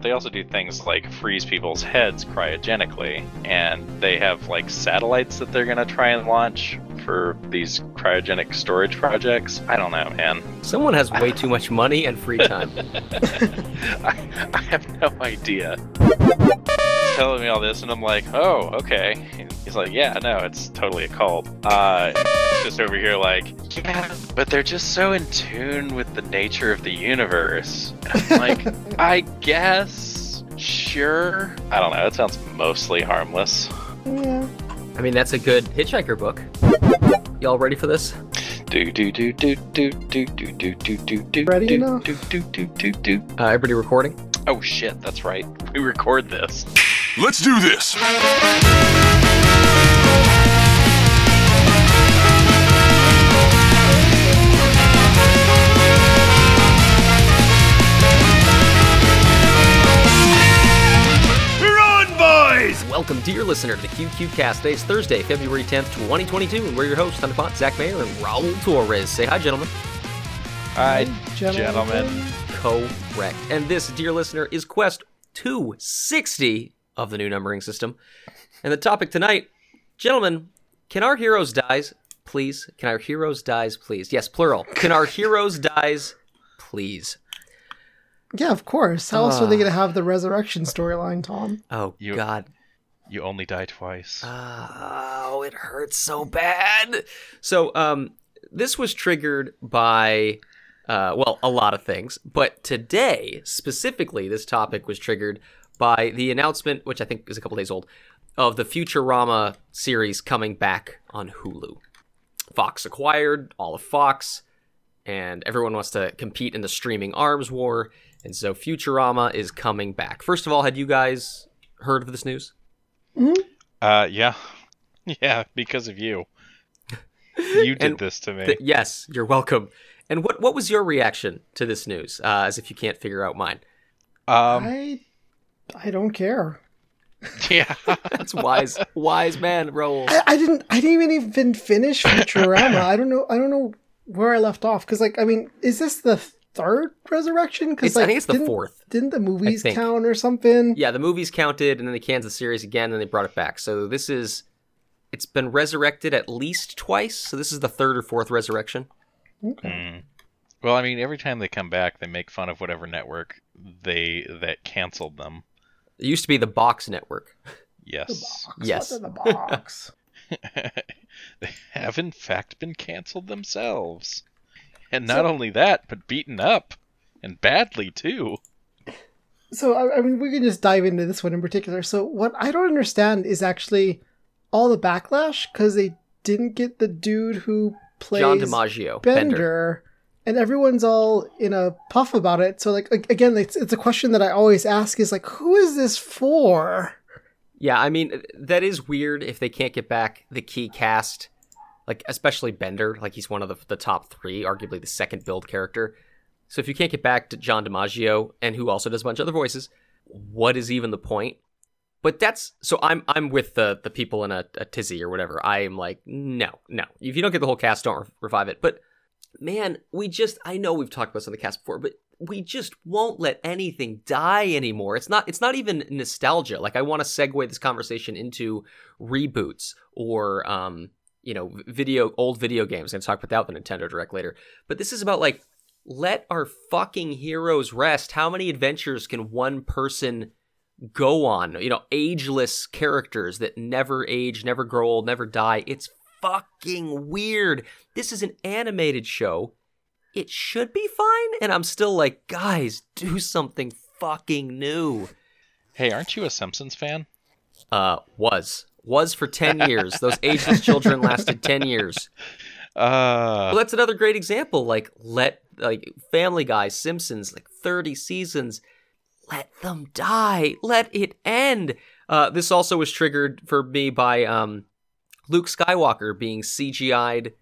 They also do things like freeze people's heads cryogenically, and they have like satellites that they're going to try and launch for these cryogenic storage projects. I don't know, man. Someone has way too much money and free time. I have no idea. He's telling me all this, and I'm like, oh, okay. He's like, yeah, no, it's totally a cult. Just over here like, yeah, but they're just so in tune with the nature of the universe. And I'm like, I guess, sure. I don't know, it sounds mostly harmless. Yeah. I mean, that's a good Hitchhiker book. Y'all ready for this? Ready enough? Everybody recording? Oh shit, that's right. We record this. Let's do this! Welcome, dear listener, to the QQCast. Today's Thursday, February 10th, 2022, and we're your hosts on the pot, Zach Mayer and Raul Torres. Say hi, gentlemen. Hi, gentlemen. Correct. And this, dear listener, is Quest 260 of the new numbering system. And the topic tonight, gentlemen, can our heroes dies, please? Can our heroes dies, please? Yes, plural. Can our heroes dies, please? Yeah, of course. How else are they going to have the resurrection storyline, Tom? Oh, God. You only die twice. Oh, it hurts so bad. So this was triggered by, a lot of things. But today, specifically, this topic was triggered by the announcement, which I think is a couple days old, of the Futurama series coming back on Hulu. Fox acquired all of Fox, and everyone wants to compete in the streaming arms war. And so Futurama is coming back. First of all, had you guys heard of this news? Mm-hmm. Yeah, because of you. You did this to me. Yes, you're welcome. And what was your reaction to this news? As if you can't figure out mine. I don't care. Yeah, that's wise man, Raul. I didn't even finish Futurama. I don't know where I left off because, like, I mean, is this the third resurrection? Because I think it's the fourth. Didn't the movies count or something? Yeah, the movies counted, and then they canned the series again, and then they brought it back. So it's been resurrected at least twice. So this is the third or fourth resurrection. Okay. Well, I mean, every time they come back, they make fun of whatever network that canceled them. It used to be the Box Network. Yes. The Box. Yes. What's in the Box? They have in fact been canceled themselves. And not only that, but beaten up. And badly, too. So, I mean, we can just dive into this one in particular. So, what I don't understand is actually all the backlash, because they didn't get the dude who plays John DiMaggio, Bender. And everyone's all in a puff about it. So, like, again, it's a question that I always ask is, like, who is this for? Yeah, I mean, that is weird if they can't get back the key cast. Like, especially Bender, like, he's one of the top three, arguably the second build character. So if you can't get back to John DiMaggio, and who also does a bunch of other voices, what is even the point? But so I'm with the people in a tizzy or whatever. I am like, no. If you don't get the whole cast, don't revive it. But, man, I know we've talked about this on the cast before, but we just won't let anything die anymore. It's not even nostalgia. Like, I want to segue this conversation into reboots or, you know, old video games. I'm going to talk about that with the Nintendo Direct later. But this is about, like, let our fucking heroes rest. How many adventures can one person go on? You know, ageless characters that never age, never grow old, never die. It's fucking weird. This is an animated show. It should be fine. And I'm still like, guys, do something fucking new. Hey, aren't you a Simpsons fan? Was for 10 years. Those ageless children lasted 10 years. Well, that's another great example. Like, Family Guy, Simpsons, like 30 seasons. Let them die. Let it end. This also was triggered for me by Luke Skywalker being CGI'd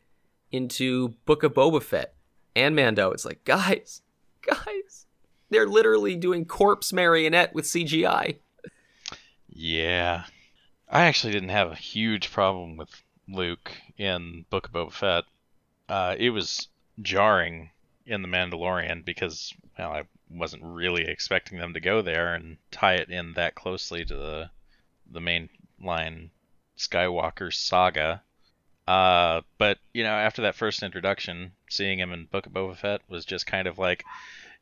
into Book of Boba Fett and Mando. It's like, guys, they're literally doing corpse marionette with CGI. Yeah. I actually didn't have a huge problem with Luke in Book of Boba Fett. It was jarring in The Mandalorian because, well, I wasn't really expecting them to go there and tie it in that closely to the main line Skywalker saga. But, you know, after that first introduction, seeing him in Book of Boba Fett was just kind of like,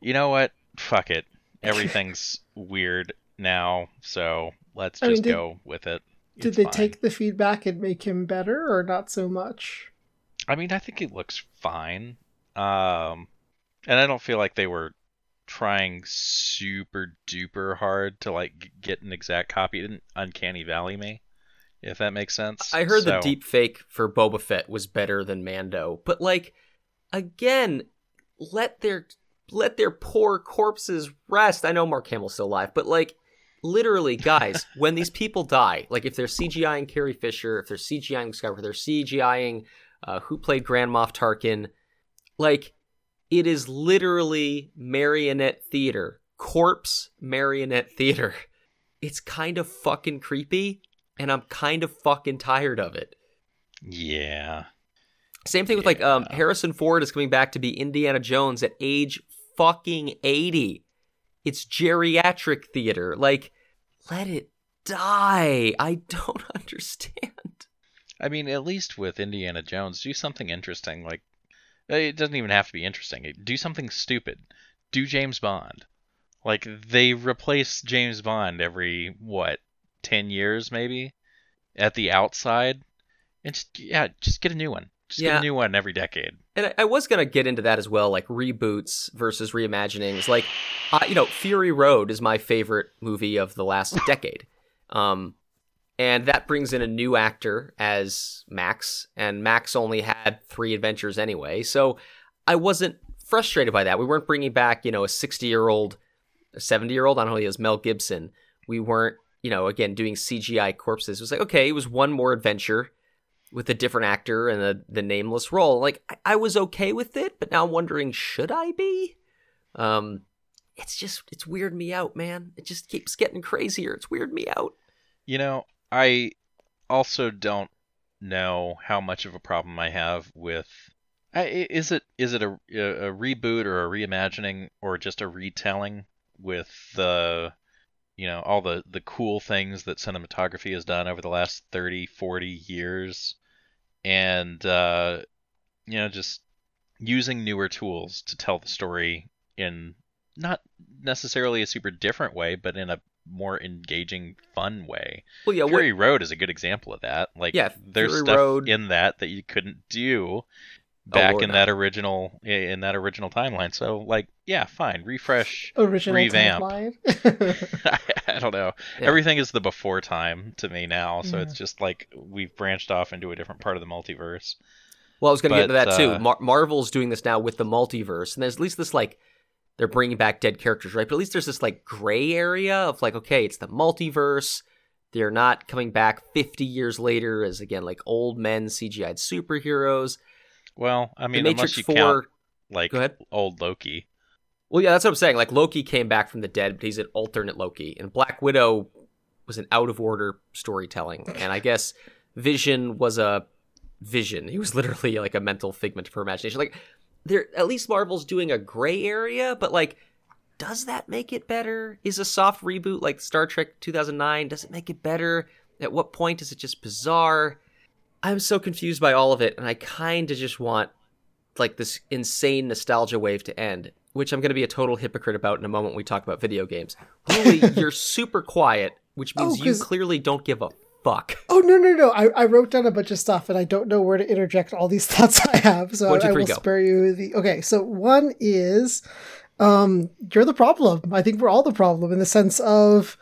you know what? Fuck it. Everything's weird now, so let's just go with it. Did they take the feedback and make him better, or not so much? I mean, I think he looks fine. And I don't feel like they were trying super duper hard to like get an exact copy. It didn't Uncanny Valley me, if that makes sense. I heard the deep fake for Boba Fett was better than Mando, but like, again, let their poor corpses rest. I know Mark Hamill's still alive, but like, literally, guys, when these people die, like if they're CGIing Carrie Fisher, if they're CGIing Skywalker, they're CGIing who played Grand Moff Tarkin, like, it is literally marionette theater. Corpse marionette theater. It's kind of fucking creepy, and I'm kind of fucking tired of it. Yeah. Same thing with, like, Harrison Ford is coming back to be Indiana Jones at age fucking 80. It's geriatric theater. Like, let it die. I don't understand. I mean, at least with Indiana Jones, do something interesting, like, it doesn't even have to be interesting. Do something stupid. Do James Bond. Like, they replace James Bond every, 10 years maybe? At the outside? And just get a new one. Get a new one every decade. And I was going to get into that as well, like reboots versus reimaginings. Like, Fury Road is my favorite movie of the last decade. And that brings in a new actor as Max, and Max only had 3 adventures anyway, so I wasn't frustrated by that. We weren't bringing back, a 60-year-old, a 70-year-old, I don't know who he is, Mel Gibson. We weren't, again, doing CGI corpses. It was like, okay, it was one more adventure with a different actor and the nameless role. Like, I was okay with it, but now I'm wondering, should I be? It's weirded me out, man. It just keeps getting crazier. It's weirded me out. I also don't know how much of a problem I have with... Is it a reboot or a reimagining or just a retelling with the, all the cool things that cinematography has done over the last 30, 40 years, and, just using newer tools to tell the story in not necessarily a super different way, but in a more engaging, fun way. Well, yeah, Fury Road is a good example of that. Like, there's Fury stuff Road in that you couldn't do back in that original timeline. So, like, yeah, fine, refresh, revamp. I don't know. Yeah. Everything is the before time to me now. So It's just like we've branched off into a different part of the multiverse. Well, I was going to get to that too. Marvel's doing this now with the multiverse, and there's at least this like. They're bringing back dead characters, right? But at least there's this, like, gray area of, like, okay, it's the multiverse. They're not coming back 50 years later as, again, like, old men CGI'd superheroes. Well, I mean, unless you count, like, old Loki. Well, yeah, that's what I'm saying. Like, Loki came back from the dead, but he's an alternate Loki. And Black Widow was an out-of-order storytelling. And I guess Vision was a vision. He was literally, like, a mental figment of her imagination. Like... at least Marvel's doing a gray area, but, like, does that make it better? Is a soft reboot like Star Trek 2009, does it make it better? At what point is it just bizarre? I'm so confused by all of it, and I kind of just want, like, this insane nostalgia wave to end, which I'm going to be a total hypocrite about in a moment when we talk about video games. Holy, you're super quiet, which means you clearly don't give a fuck. Oh, no. I wrote down a bunch of stuff, and I don't know where to interject all these thoughts I have, so I will spare you the... Okay, so one is, you're the problem. I think we're all the problem in the sense of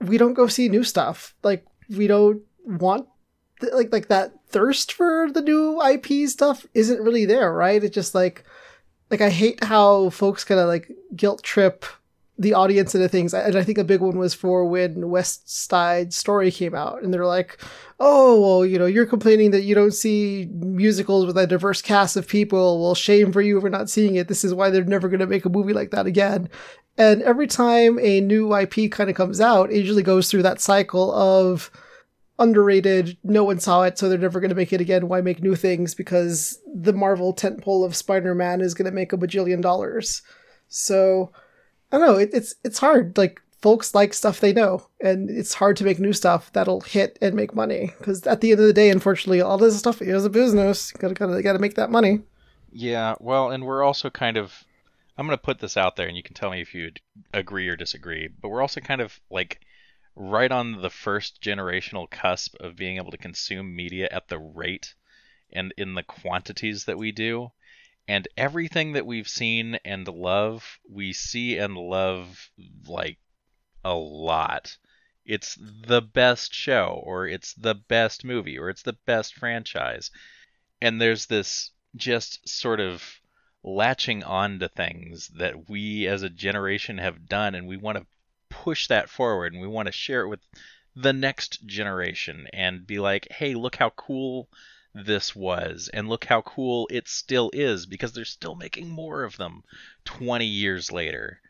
we don't go see new stuff. Like, we don't want... Like that thirst for the new IP stuff isn't really there, right? It's just like... Like, I hate how folks kind of, like, guilt trip the audience into things. And I think a big one was for when West Side Story came out, and they're like, oh, well, you're complaining that you don't see musicals with a diverse cast of people. Well, shame for you for not seeing it. This is why they're never going to make a movie like that again. And every time a new IP kind of comes out, it usually goes through that cycle of underrated, no one saw it, so they're never going to make it again. Why make new things? Because the Marvel tentpole of Spider-Man is going to make $1 bajillion. So, I don't know, it's hard. Like, folks like stuff they know, and it's hard to make new stuff that'll hit and make money. Because at the end of the day, unfortunately, all this stuff is a business. Gotta make that money. Yeah, well, and we're also kind of... I'm going to put this out there, and you can tell me if you agree or disagree, but we're also kind of, like, right on the first generational cusp of being able to consume media at the rate and in the quantities that we do. And everything that we've seen and love, we see and love, like, a lot. It's the best show, or it's the best movie, or it's the best franchise. And there's this just sort of latching on to things that we as a generation have done, and we want to push that forward, and we want to share it with the next generation and be like, hey, look how cool this was, and look how cool it still is, because they're still making more of them 20 years later.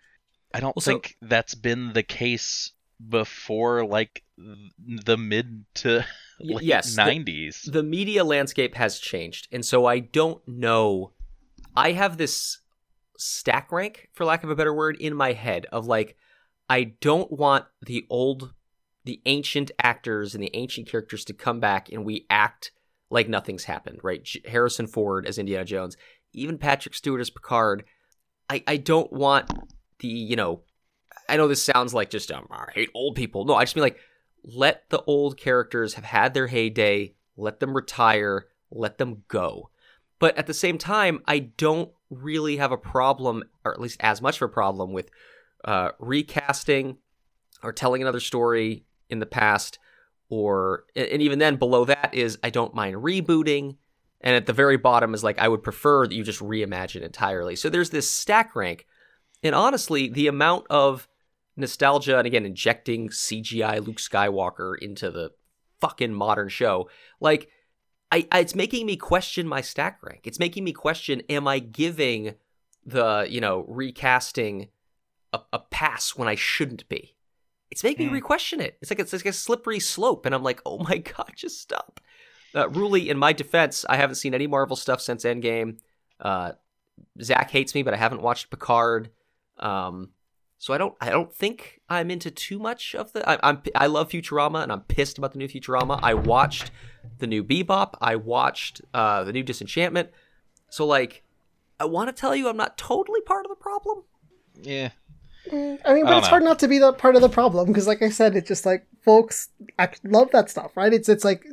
I don't think that's been the case before, like, the mid to late 90s. The media landscape has changed, and so I don't know. I have this stack rank, for lack of a better word, in my head of, like, I don't want the ancient actors and the ancient characters to come back and we act like nothing's happened, right? Harrison Ford as Indiana Jones, even Patrick Stewart as Picard. I don't want the, you know, I know this sounds like just, I hate old people. No, I just mean, like, let the old characters have had their heyday, let them retire, let them go. But at the same time, I don't really have a problem, or at least as much of a problem, with recasting or telling another story in the past. And even then, below that is I don't mind rebooting. And at the very bottom is, like, I would prefer that you just reimagine entirely. So there's this stack rank. And honestly, the amount of nostalgia, and again, injecting CGI Luke Skywalker into the fucking modern show, like... it's making me question my stack rank. It's making me question, am I giving the, recasting a pass when I shouldn't be? It's making me re-question it. It's like a slippery slope, and I'm like, oh my god, just stop. Really, in my defense, I haven't seen any Marvel stuff since Endgame. Zach hates me, but I haven't watched Picard. So I don't think I'm into too much of the... I love Futurama, and I'm pissed about the new Futurama. I watched the new Bebop. I watched the new Disenchantment. So, like, I want to tell you I'm not totally part of the problem. Yeah. I mean, but it's hard not to be that part of the problem, because, like I said, it's just, like, folks, I love that stuff, right? It's like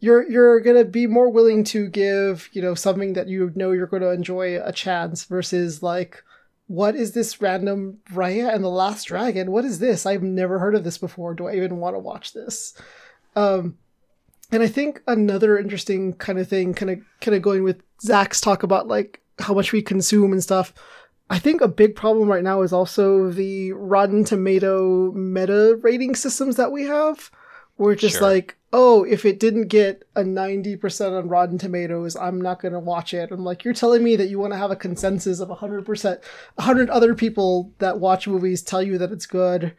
you're going to be more willing to give, something that you know you're going to enjoy a chance versus, like... What is this random Raya and the Last Dragon? What is this? I've never heard of this before. Do I even want to watch this? And I think another interesting kind of thing, kind of going with Zach's talk about, like, how much we consume and stuff. I think a big problem right now is also the Rotten Tomato meta rating systems that we have. We're just like, oh, if it didn't get a 90% on Rotten Tomatoes, I'm not going to watch it. I'm like, you're telling me that you want to have a consensus of 100%, 100 other people that watch movies tell you that it's good.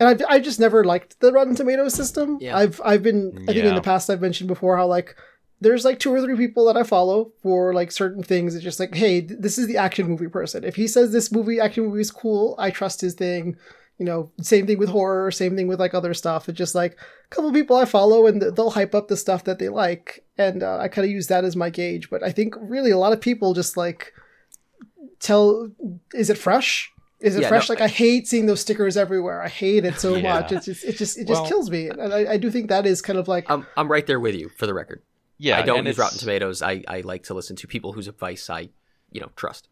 And I just never liked the Rotten Tomatoes system. Yeah. I think in the past I've mentioned before how, like, there's, like, 2 or 3 people that I follow for, like, certain things. It's just like, hey, this is the action movie person. If he says action movie is cool, I trust his thing. Same thing with horror, same thing with, like, other stuff. It's just, like, a couple of people I follow, and they'll hype up the stuff that they like. And I kind of use that as my gauge. But I think really a lot of people just, like, is it fresh? Is it fresh? No, I hate seeing those stickers everywhere. I hate it so much. It just kills me. And I do think that is kind of like... I'm right there with you, for the record. Yeah. I don't use Rotten Tomatoes. I like to listen to people whose advice I, trust.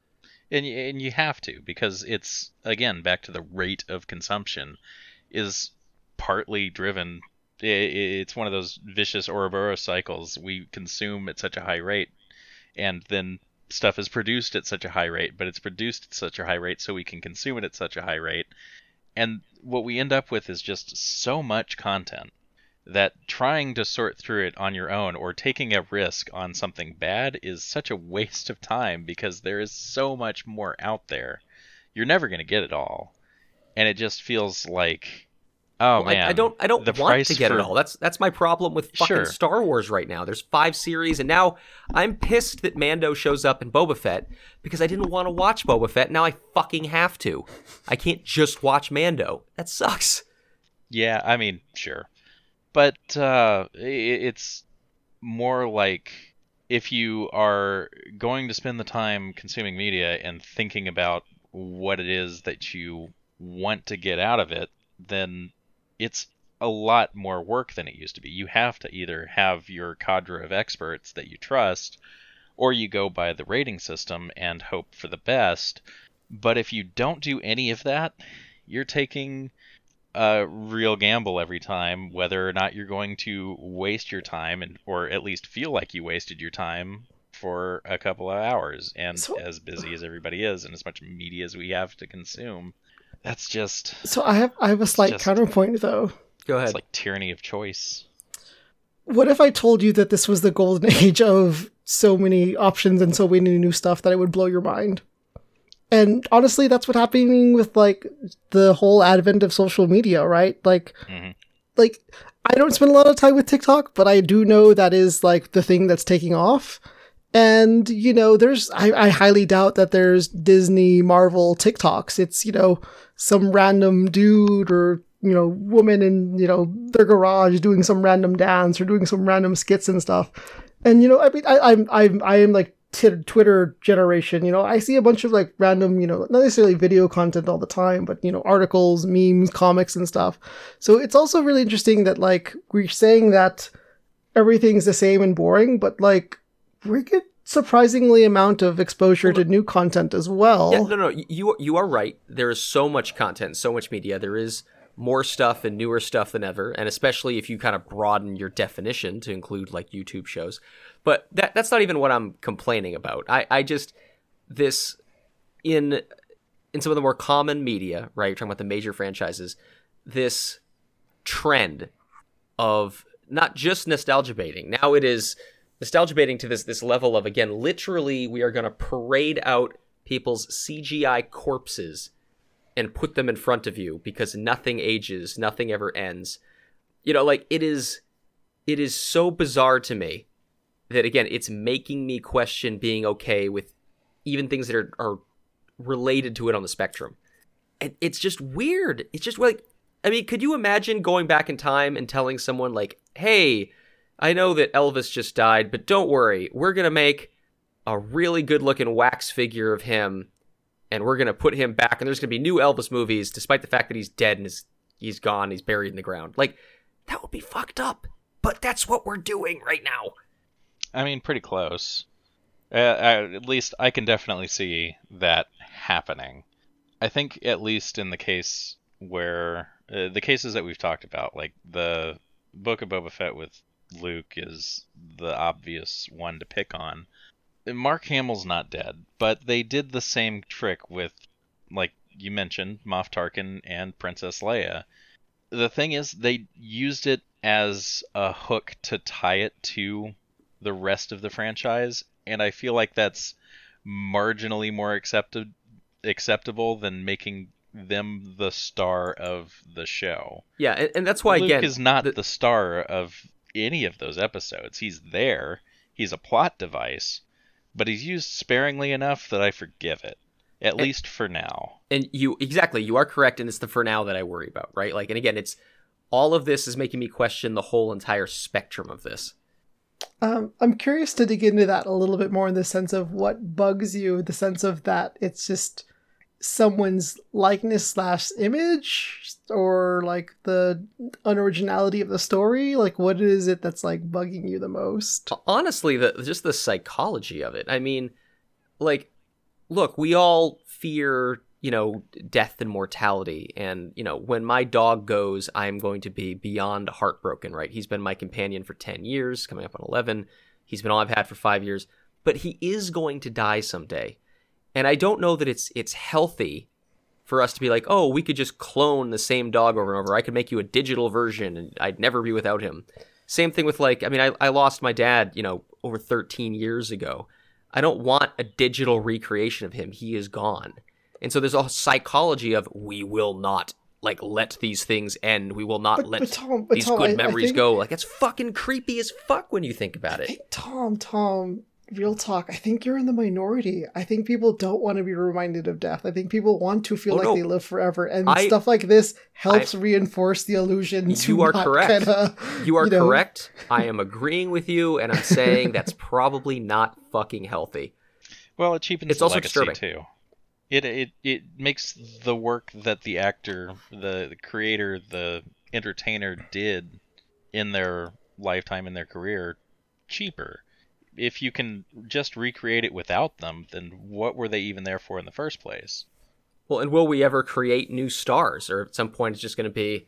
And you have to, because it's, again, back to the rate of consumption is partly driven. It's one of those vicious Ouroboros cycles. We consume at such a high rate, and then stuff is produced at such a high rate, but it's produced at such a high rate so we can consume it at such a high rate. And what we end up with is just so much content that trying to sort through it on your own or taking a risk on something bad is such a waste of time, because there is so much more out there. You're never going to get it all. And it just feels like Oh well, man, I don't want to get it all. That's my problem with fucking Star Wars right now. There's 5 series, and now I'm pissed that Mando shows up in Boba Fett because I didn't want to watch Boba Fett. Now I fucking have to. I can't just watch Mando. That sucks. Yeah, I mean, sure, but it's more like if you are going to spend the time consuming media and thinking about what it is that you want to get out of it, then it's a lot more work than it used to be. You have to either have your cadre of experts that you trust, or you go by the rating system and hope for the best. But if you don't do any of that, you're taking a real gamble every time, whether or not you're going to waste your time, and or at least feel like you wasted your time for a couple of hours. And as busy as everybody is, and as much media as we have to consume, that's just... So I have a slight counterpoint, though. Go ahead. It's like tyranny of choice. What if I told you that this was the golden age of so many options and so many new stuff that it would blow your mind? And honestly, that's what's happening with, like, the whole advent of social media, right? Like, I don't spend a lot of time with TikTok, but I do know that is, like, the thing that's taking off. And, you know, there's, I highly doubt that there's Disney, Marvel TikToks. It's, you know, some random dude or, you know, woman in, you know, their garage doing some random dance or doing some random skits and stuff. And, you know, I mean, I am like Twitter generation, you know, I see a bunch of like random, you know, not necessarily video content all the time, but, you know, articles, memes, comics and stuff. So it's also really interesting that like we're saying that everything's the same and boring, but like, we get surprisingly amount of exposure to new content as well. Yeah, no, you are right. There is so much content, so much media. There is more stuff and newer stuff than ever, and especially if you kind of broaden your definition to include like YouTube shows. But that's not even what I'm complaining about. I just this in some of the more common media, right? You're talking about the major franchises. This trend of not just nostalgia baiting. Now it is nostalgia baiting to this level of, again, literally we are going to parade out people's CGI corpses and put them in front of you because nothing ages, nothing ever ends. You know, like it is so bizarre to me that, again, it's making me question being okay with even things that are related to it on the spectrum. And it's just weird. It's just like, I mean, could you imagine going back in time and telling someone like, hey, I know that Elvis just died, but don't worry. We're going to make a really good-looking wax figure of him, and we're going to put him back, and there's going to be new Elvis movies, despite the fact that he's dead and he's gone, and he's buried in the ground. Like, that would be fucked up, but that's what we're doing right now. I mean, pretty close. At least I can definitely see that happening. I think at least in the case where... the cases that we've talked about, like the Book of Boba Fett with Luke is the obvious one to pick on. Mark Hamill's not dead, but they did the same trick with, like you mentioned, Moff Tarkin and Princess Leia. The thing is, they used it as a hook to tie it to the rest of the franchise, and I feel like that's marginally more acceptable than making them the star of the show. Yeah, and that's why, Luke, again... Luke is not the star of any of those episodes. He's there, he's a plot device, but he's used sparingly enough that I forgive it, at least for now. And you are correct, and it's the for now that I worry about, right? Like, and again, it's all of this is making me question the whole entire spectrum of this. I'm curious to dig into that a little bit more in the sense of what bugs you, the sense of that it's just someone's likeness / image, or like the unoriginality of the story. Like, what is it that's like bugging you the most? Honestly, just the psychology of it. I mean, like, look, we all fear, you know, death and mortality, and, you know, when my dog goes, I'm going to be beyond heartbroken, right? He's been my companion for 10 years, coming up on 11. He's been all I've had for 5 years, but he is going to die someday. And I don't know that it's healthy for us to be like, oh, we could just clone the same dog over and over. I could make you a digital version and I'd never be without him. Same thing with, like, I mean, I lost my dad, you know, over 13 years ago. I don't want a digital recreation of him. He is gone. And so there's a psychology of we will not like, let these things end. We will not let these good memories go. Like, it's fucking creepy as fuck when you think about it. Tom, real talk, I think you're in the minority. I think people don't want to be reminded of death. I think people want to feel they live forever. And stuff like this helps reinforce the illusion. You are correct. I am agreeing with you, and I'm saying that's probably not fucking healthy. Well, it cheapens the legacy, disturbing. Too. It makes the work that the actor, the creator, the entertainer did in their lifetime, in their career, cheaper. If you can just recreate it without them, then what were they even there for in the first place? Well, and will we ever create new stars? Or at some point it's just going to be,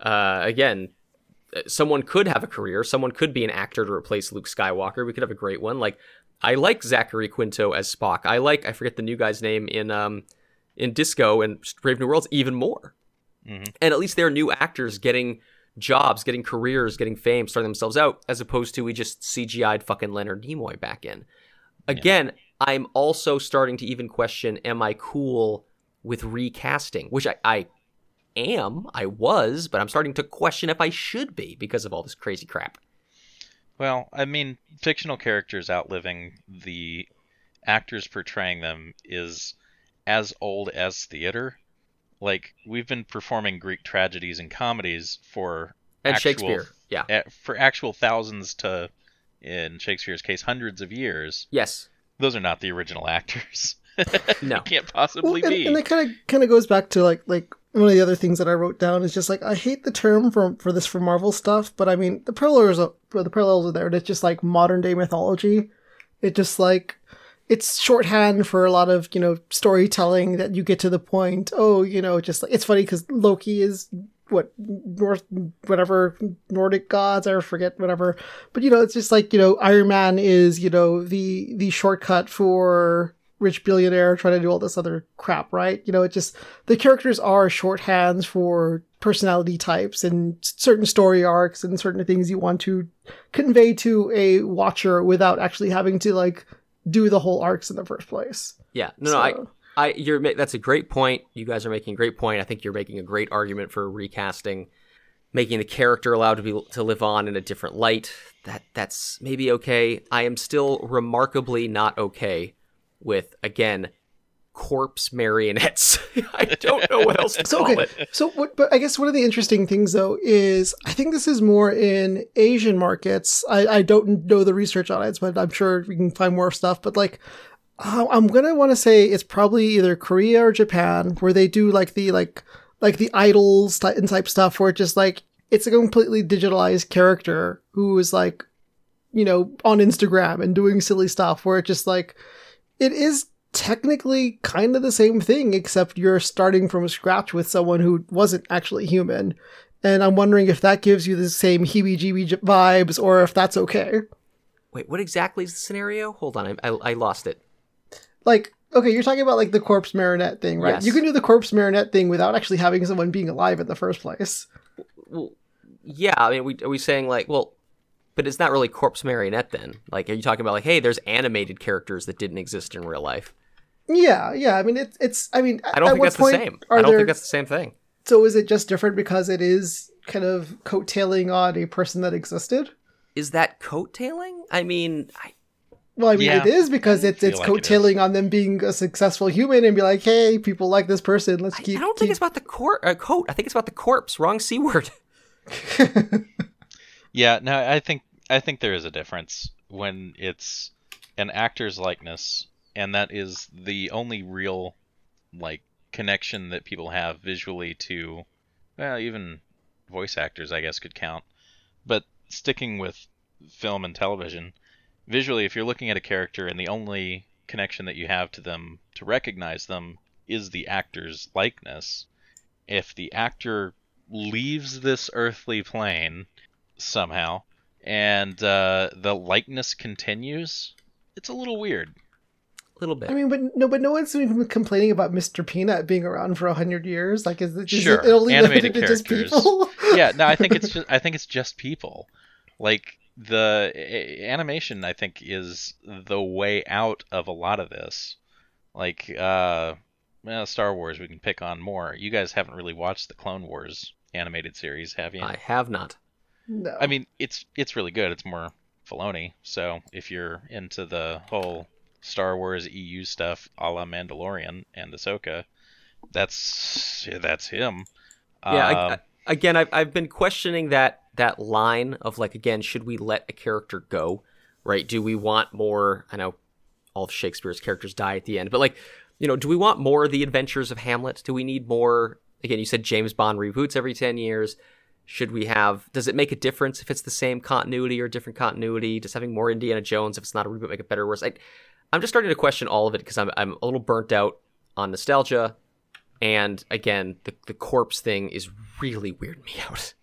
again, someone could have a career. Someone could be an actor to replace Luke Skywalker. We could have a great one. Like, I like Zachary Quinto as Spock. I forget the new guy's name in Disco and Brave New Worlds even more. Mm-hmm. And at least they're new actors getting jobs, getting careers, getting fame, starting themselves out, as opposed to we just CGI'd fucking Leonard Nimoy back in. Again, yeah. I'm also starting to even question, am I cool with recasting? Which I am, I was, but I'm starting to question if I should be because of all this crazy crap. Well, I mean, fictional characters outliving the actors portraying them is as old as theater. Like, we've been performing Greek tragedies and comedies for actual thousands to, in Shakespeare's case, hundreds of years. Yes. Those are not the original actors. No. It can't possibly be. And it kind of goes back to, like, one of the other things that I wrote down is just like, I hate the term for Marvel stuff, but I mean, the parallels are there. And it's just like modern day mythology. It just like, it's shorthand for a lot of, you know, storytelling that you get to the point. Oh, you know, just like, it's funny because Loki is Nordic gods, I forget, whatever. But, you know, it's just like, you know, Iron Man is, you know, the shortcut for rich billionaire trying to do all this other crap, right? You know, it just, the characters are shorthands for personality types and certain story arcs and certain things you want to convey to a watcher without actually having to like do the whole arcs in the first place. Yeah, that's a great point. You guys are making a great point. I think you're making a great argument for recasting, making the character allowed to live on in a different light. That's maybe okay. I am still remarkably not okay with, again, corpse marionettes. I don't know what else to call it. But I guess one of the interesting things, though, is I think this is more in Asian markets. I don't know the research on it, but I'm sure we can find more stuff. But, like, I'm going to want to say it's probably either Korea or Japan where they do, like, the idols type stuff where it's just, like, it's a completely digitalized character who is, like, you know, on Instagram and doing silly stuff where it's just, like, it is technically kind of the same thing, except you're starting from scratch with someone who wasn't actually human. And I'm wondering if that gives you the same heebie-jeebie vibes or if that's okay. Wait, what exactly is the scenario? Hold on, I lost it. Like, okay, you're talking about like the corpse marionette thing, right? Yes. You can do the corpse marionette thing without actually having someone being alive in the first place. Well, yeah, I mean, are we saying like, well... But it's not really corpse marionette then. Like, are you talking about like, hey, there's animated characters that didn't exist in real life? Yeah. I mean, I don't think that's the same. I don't think that's the same thing. So is it just different because it is kind of coattailing on a person that existed? Is that coattailing? It is because it's coattailing on them being a successful human and be like, hey, people like this person. Let's keep. I don't think it's about the coat. I think it's about the corpse. Wrong C word. Yeah, no, I think there is a difference when it's an actor's likeness, and that is the only real, like, connection that people have visually to, well, even voice actors, I guess, could count. But sticking with film and television, visually, if you're looking at a character and the only connection that you have to them to recognize them is the actor's likeness, if the actor leaves this earthly plane... somehow, and the likeness continues, it's a little weird. A little bit. I mean, but no one's even complaining about Mr. Peanut being around for 100 years. Like, is it only animated characters? Just people? Yeah, no, I think it's just people. Like, the animation, I think, is the way out of a lot of this. Like, well, Star Wars we can pick on more. You guys haven't really watched the Clone Wars animated series, have you? I have not. No. I mean, it's really good. It's more Filoni. So if you're into the whole Star Wars EU stuff, a la Mandalorian and Ahsoka, that's him. Yeah. Again, I've been questioning that line of, like, again, should we let a character go, right? Do we want more? I know all of Shakespeare's characters die at the end, but, like, you know, do we want more of the adventures of Hamlet? Do we need more? Again, you said James Bond reboots every 10 years. Should we have, does it make a difference if it's the same continuity or different continuity? Does having more Indiana Jones, if it's not a reboot, make it better or worse? I'm just starting to question all of it because I'm a little burnt out on nostalgia. And again, the corpse thing is really weirding me out.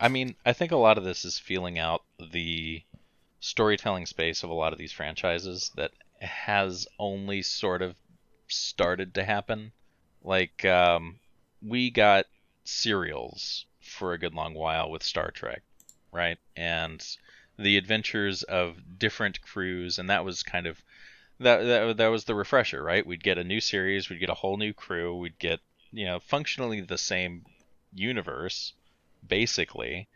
I mean, I think a lot of this is feeling out the storytelling space of a lot of these franchises that has only sort of started to happen. Like, we got serials for a good long while with Star Trek, right? And the adventures of different crews, and that was kind of that was the refresher, right? We'd get a new series, we'd get a whole new crew, we'd get, you know, functionally the same universe, basically,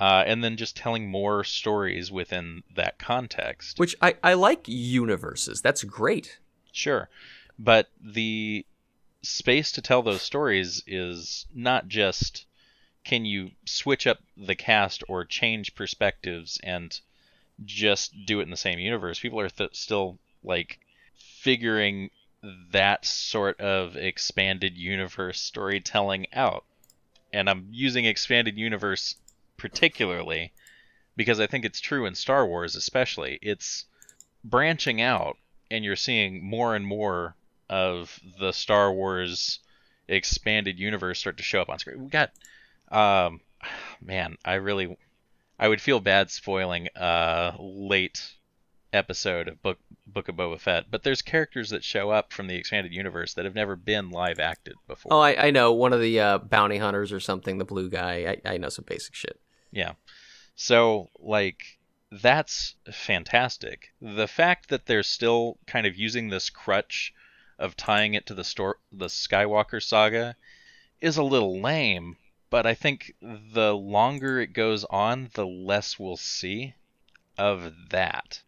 and then just telling more stories within that context. Which I like universes. That's great. Sure. But the space to tell those stories is not just can you switch up the cast or change perspectives and just do it in the same universe. People are still, like, figuring that sort of expanded universe storytelling out. And I'm using expanded universe particularly because I think it's true in Star Wars especially. It's branching out, and you're seeing more and more of the Star Wars expanded universe start to show up on screen. We got, I would feel bad spoiling a late episode of Book of Boba Fett, but there's characters that show up from the expanded universe that have never been live acted before. Oh, I know. One of the bounty hunters or something, the blue guy. I know some basic shit. Yeah. So, like, that's fantastic. The fact that they're still kind of using this crutch of tying it to the Skywalker saga is a little lame, but I think the longer it goes on, the less we'll see of that.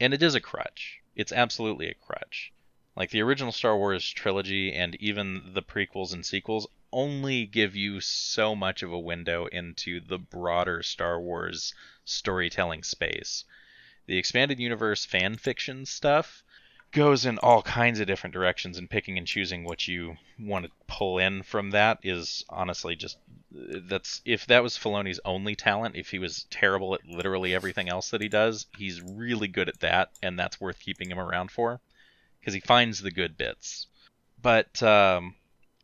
And it is a crutch. It's absolutely a crutch. Like, the original Star Wars trilogy and even the prequels and sequels only give you so much of a window into the broader Star Wars storytelling space. The expanded universe fan fiction stuff goes in all kinds of different directions, and picking and choosing what you want to pull in from that is honestly just, that's, if that was Filoni's only talent, if he was terrible at literally everything else that he does, he's really good at that, and that's worth keeping him around for because he finds the good bits. But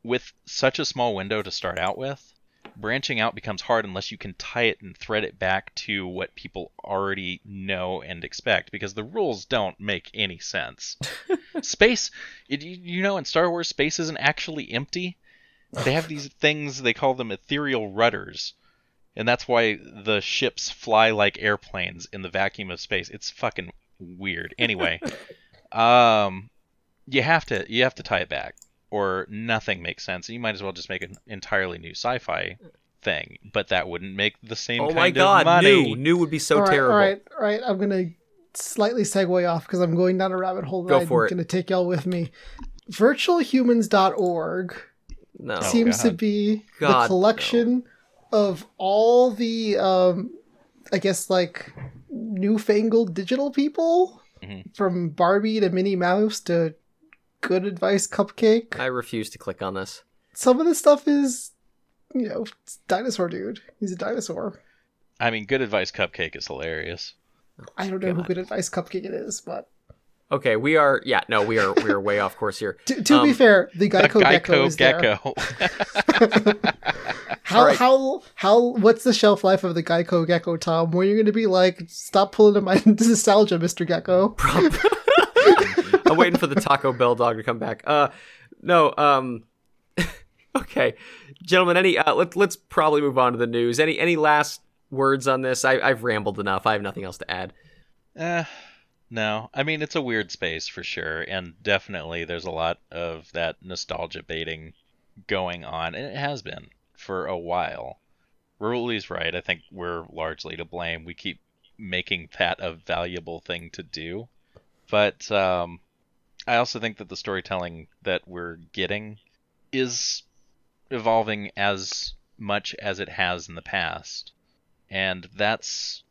with such a small window to start out with, branching out becomes hard unless you can tie it and thread it back to what people already know and expect, because the rules don't make any sense. Space, you know, in Star Wars, space isn't actually empty. They have these things, they call them ethereal rudders, and that's why the ships fly like airplanes in the vacuum of space. It's fucking weird. Anyway, you have to tie it back, or nothing makes sense. You might as well just make an entirely new sci-fi thing, but that wouldn't make the same kind of money. Oh my god, new would be so terrible. All right, I'm going to slightly segue off because I'm going down a rabbit hole that I'm going to take y'all with me. Virtualhumans.org seems to be the collection of all the, I guess, like, newfangled digital people, from Barbie to Minnie Mouse to Good Advice Cupcake. I refuse to click on this. Some of this stuff is, you know, it's dinosaur dude. He's a dinosaur. I mean, Good Advice Cupcake is hilarious. I don't know who Good Advice Cupcake it is, but okay, we are way off course here. To be fair, the Geico Gecko is there. How what's the shelf life of the Geico Gecko, Tom? Where you're going to be like, stop pulling at my nostalgia, Mr. Gecko. I'm waiting for the Taco Bell dog to come back. Okay, gentlemen. Any let's probably move on to the news. Any last words on this? I've rambled enough. I have nothing else to add. No, I mean, it's a weird space for sure, and definitely there's a lot of that nostalgia baiting going on, and it has been for a while. Ruley's right. I think we're largely to blame. We keep making that a valuable thing to do, but I also think that the storytelling that we're getting is evolving as much as it has in the past, and that's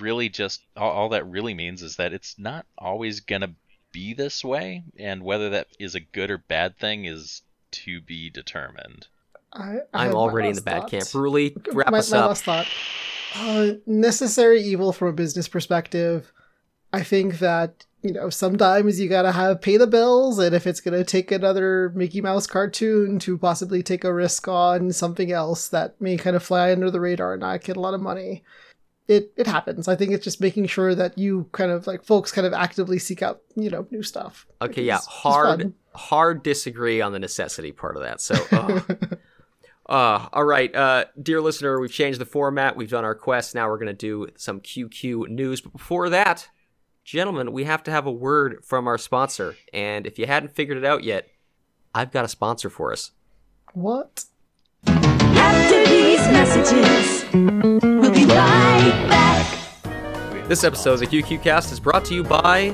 really just all that really means is that it's not always gonna be this way, and whether that is a good or bad thing is to be determined. I'm already in the bad camp. Really, wrap us up. My last thought. Necessary evil from a business perspective. I think that, you know, sometimes you gotta pay the bills, and if it's gonna take another Mickey Mouse cartoon to possibly take a risk on something else that may kind of fly under the radar and not get a lot of money, it happens. I think it's just making sure that you kind of like folks kind of actively seek out, you know, new stuff. Okay, yeah, hard disagree on the necessity part of that. So. All right, dear listener, we've changed the format. We've done our quest. Now we're going to do some QQ news. But before that, gentlemen, we have to have a word from our sponsor. And if you hadn't figured it out yet, I've got a sponsor for us. What? After these messages, we'll be right back. This episode of the QQCast is brought to you by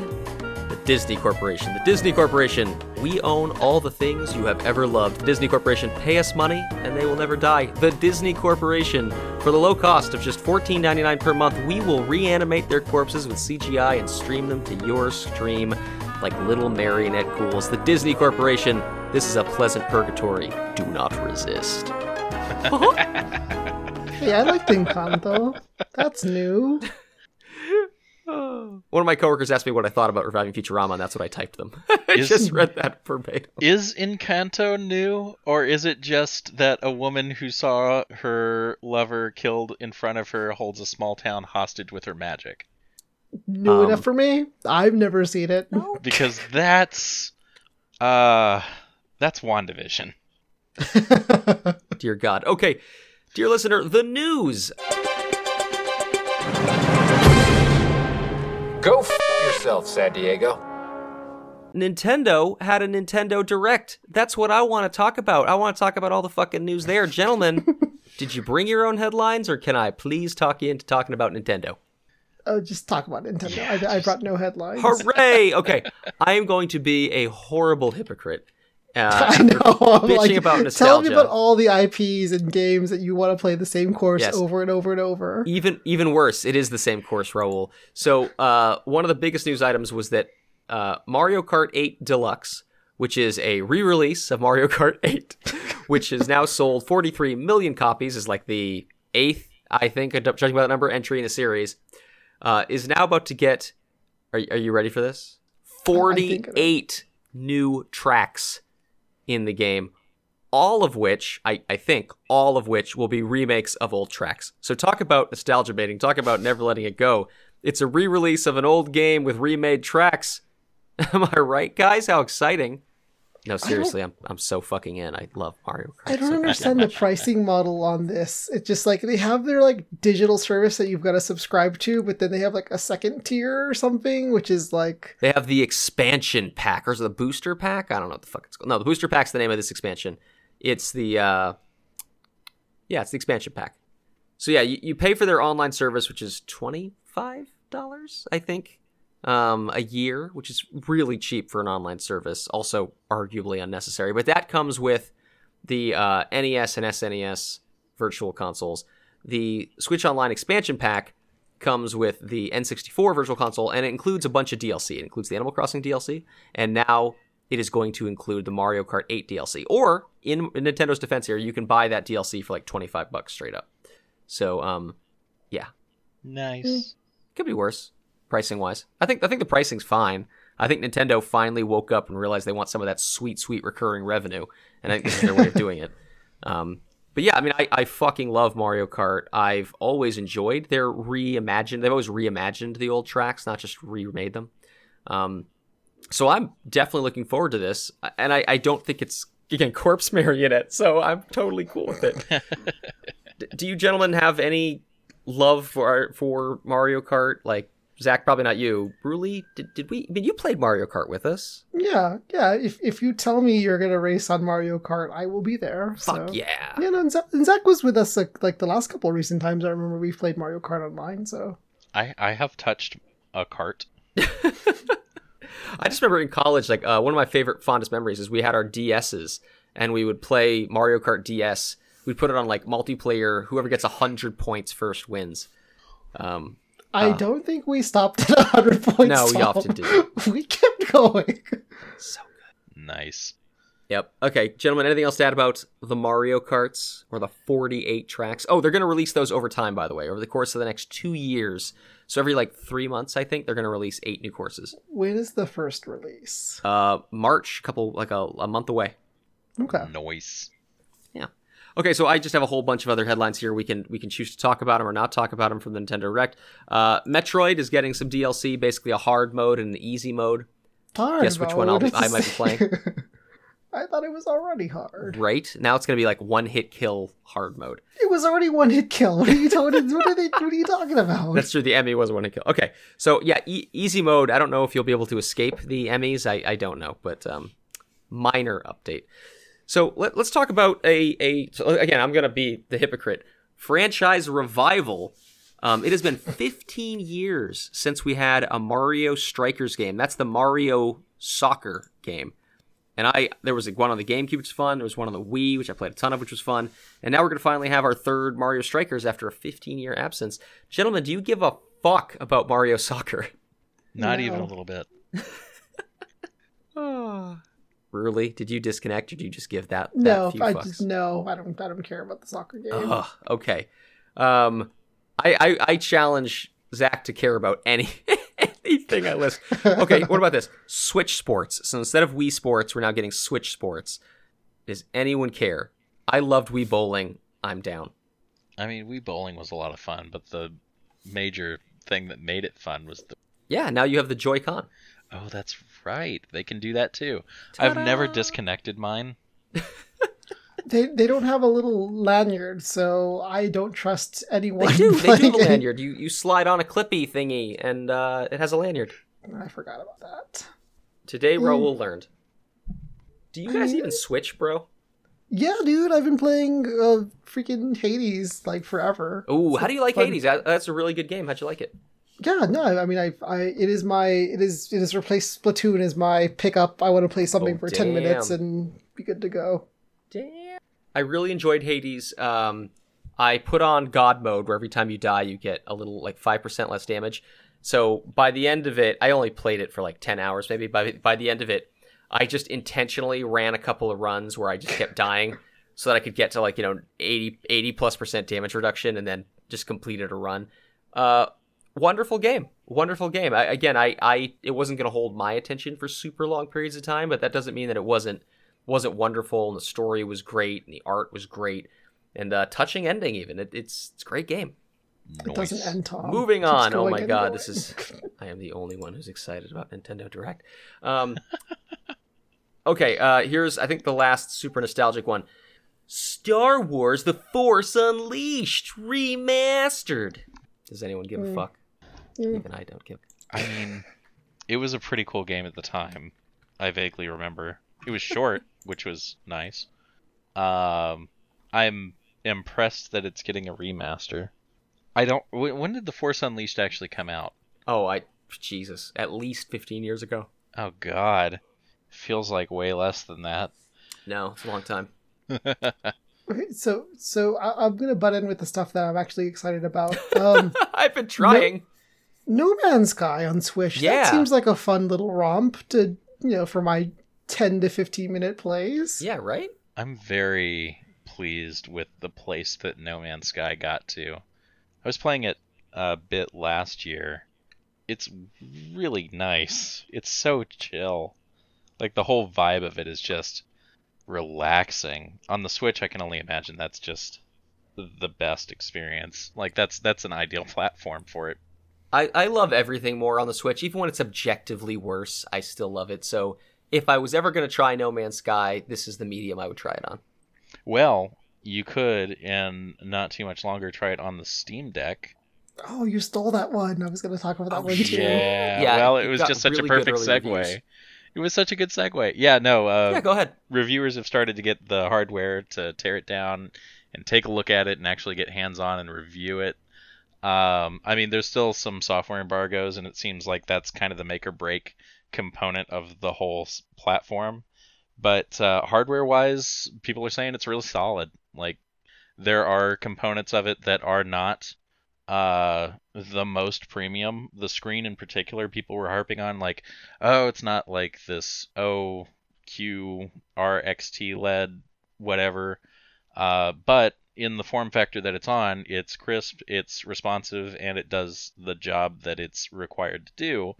the Disney Corporation. The Disney Corporation. We own all the things you have ever loved. The Disney Corporation. Pay us money and they will never die. The Disney Corporation. For the low cost of just $14.99 per month, we will reanimate their corpses with CGI and stream them to your stream like little marionette ghouls. The Disney Corporation. This is a pleasant purgatory. Do not resist. Hey, I liked Encanto. That's new. One of my coworkers asked me what I thought about reviving Futurama, and that's what I typed them. I just read that verbatim. Is Encanto new, or is it just that a woman who saw her lover killed in front of her holds a small town hostage with her magic? New enough for me. I've never seen it. Because that's WandaVision. Dear God. Okay, dear listener, the news. Go f*** yourself, San Diego. Nintendo had a Nintendo Direct. That's what I want to talk about. I want to talk about all the fucking news there. Gentlemen, did you bring your own headlines, or can I please talk you into talking about Nintendo? Oh, just talk about Nintendo. Yeah, I brought no headlines. Hooray! Okay, I am going to be a horrible hypocrite. I know. Bitching about nostalgia. Tell me about all the IPs and games that you want to play the same course over and over and over. Even worse, it is the same course, Raul. So one of the biggest news items was that Mario Kart 8 Deluxe, which is a re-release of Mario Kart 8, which has now sold 43 million copies, is like the eighth, I think, judging by that number, entry in a series, is now about to get, are you ready for this? 48 new tracks in the game, all of which, I think, all of which will be remakes of old tracks. So talk about nostalgia baiting, talk about never letting it go. It's a re-release of an old game with remade tracks. Am I right, guys? How exciting. No, seriously, I'm so fucking in. I love Mario Kart. I don't understand the pricing model on this. It's just like they have their like digital service that you've got to subscribe to, but then they have like a second tier or something, which is like they have the expansion pack or the booster pack. I don't know what the fuck it's called. No, the booster pack's the name of this expansion. It's the it's the expansion pack. So yeah, you pay for their online service, which is $25, I think. A year, which is really cheap for an online service, also arguably unnecessary, but that comes with the NES and SNES virtual consoles. The Switch Online expansion pack comes with the N64 virtual console, and it includes a bunch of DLC. It includes the Animal Crossing DLC, and now it is going to include the Mario Kart 8 DLC, or in Nintendo's defense here, you can buy that DLC for like $25 straight up. So yeah, nice. Could be worse pricing wise. I think the pricing's fine. I think Nintendo finally woke up and realized they want some of that sweet recurring revenue, and I think this is their way of doing it. But yeah, I mean, I fucking love Mario Kart. I've always enjoyed their reimagined. They've always reimagined the old tracks, not just remade them. So I'm definitely looking forward to this, and I don't think it's again corpse marionette, so I'm totally cool with it. Do you gentlemen have any love for Mario Kart? Like, Zach, probably not you. Ruli, did we? I mean, you played Mario Kart with us. Yeah. If you tell me you're gonna race on Mario Kart, I will be there. Fuck so. Yeah. Yeah, no, and Zach was with us like the last couple of recent times. I remember we played Mario Kart online. So I have touched a kart. I just remember in college, like one of my favorite fondest memories is we had our DSs and we would play Mario Kart DS. We'd put it on like multiplayer. Whoever gets 100 points first wins. I don't think we stopped at 100 points. No, we often do. We kept going. So good. Nice. Yep. Okay, gentlemen, anything else to add about the Mario Karts or the 48 tracks? Oh, they're going to release those over time, by the way, over the course of the next 2 years. So every, 3 months, I think, they're going to release 8 new courses. When is the first release? March, a month away. Okay. Nice. Yeah. Okay, so I just have a whole bunch of other headlines here. We can choose to talk about them or not talk about them from the Nintendo Direct. Metroid is getting some DLC, basically a hard mode and an easy mode. Hard. Guess which one I might be playing. I thought it was already hard. Right? Now it's going to be one-hit kill hard mode. It was already one-hit kill. What are you talking about? That's true. The Emmy was one-hit kill. Okay. So, yeah, easy mode. I don't know if you'll be able to escape the Emmys. I don't know, but minor update. So let's talk about again, I'm going to be the hypocrite. Franchise revival. It has been 15 years since we had a Mario Strikers game. That's the Mario soccer game. And there was one on the GameCube, which was fun. There was one on the Wii, which I played a ton of, which was fun. And now we're going to finally have our third Mario Strikers after a 15-year absence. Gentlemen, do you give a fuck about Mario Soccer? Not even a little bit. Really? Did you disconnect, or did you just give that? No, few fucks? I don't care about the soccer game. Okay. I challenge Zach to care about anything I list. Okay, what about this? Switch Sports. So instead of Wii Sports, we're now getting Switch Sports. Does anyone care? I loved Wii Bowling. I'm down. I mean, Wii Bowling was a lot of fun, but the major thing that made it fun was the... Yeah, now you have the Joy-Con. Oh, that's right. They can do that too. Ta-da! I've never disconnected mine. They don't have a little lanyard, so I don't trust anyone. They do have a lanyard. You slide on a clippy thingy, and it has a lanyard. I forgot about that. Today, Raul learned. Do you guys even Switch, bro? Yeah, dude. I've been playing freaking Hades forever. Ooh, how do you like fun. Hades? That's a really good game. How'd you like it? Yeah, no, I mean, it has replaced Splatoon as my pickup. I want to play something for 10 minutes and be good to go. Damn. I really enjoyed Hades. I put on God mode, where every time you die, you get a little 5% less damage. So by the end of it, I only played it for 10 hours, maybe. By the end of it, I just intentionally ran a couple of runs where I just kept dying so that I could get to 80+% damage reduction, and then just completed a run. Wonderful game. I it wasn't going to hold my attention for super long periods of time, but that doesn't mean that it wasn't wonderful. And the story was great, and the art was great, and touching ending even. It's a great game. It Noise. Doesn't end, Tom. Moving on. Oh my god, this is... I am the only one who's excited about Nintendo Direct. Okay, here's I think the last super nostalgic one. Star Wars: The Force Unleashed remastered. Does anyone give a fuck? Even I don't give. I mean, it was a pretty cool game at the time. I vaguely remember. It was short, which was nice. I'm impressed that it's getting a remaster. When did The Force Unleashed actually come out? Oh, Jesus. At least 15 years ago. Oh, God. Feels like way less than that. No, it's a long time. Okay, so I'm going to butt in with the stuff that I'm actually excited about. I've been trying. No Man's Sky on Switch. Yeah. That seems like a fun little romp to, for my 10 to 15 minute plays. Yeah, right? I'm very pleased with the place that No Man's Sky got to. I was playing it a bit last year. It's really nice. It's so chill. The whole vibe of it is just relaxing. On the Switch, I can only imagine that's just the best experience. That's an ideal platform for it. I love everything more on the Switch. Even when it's objectively worse, I still love it. So if I was ever going to try No Man's Sky, this is the medium I would try it on. Well, you could, and not too much longer, try it on the Steam Deck. Oh, you stole that one. I was going to talk about that one too. Yeah, well, it was just such really a perfect segue. Reviews. It was such a good segue. Yeah, no. Yeah, go ahead. Reviewers have started to get the hardware to tear it down and take a look at it and actually get hands-on and review it. I mean, there's still some software embargoes, and it seems like that's kind of the make or break component of the whole platform. But hardware-wise, people are saying it's really solid. Like, there are components of it that are not the most premium. The screen in particular, people were harping on, like, oh, it's not like this OQRXT LED whatever. But in the form factor that it's on, it's crisp, it's responsive, and it does the job that it's required to do.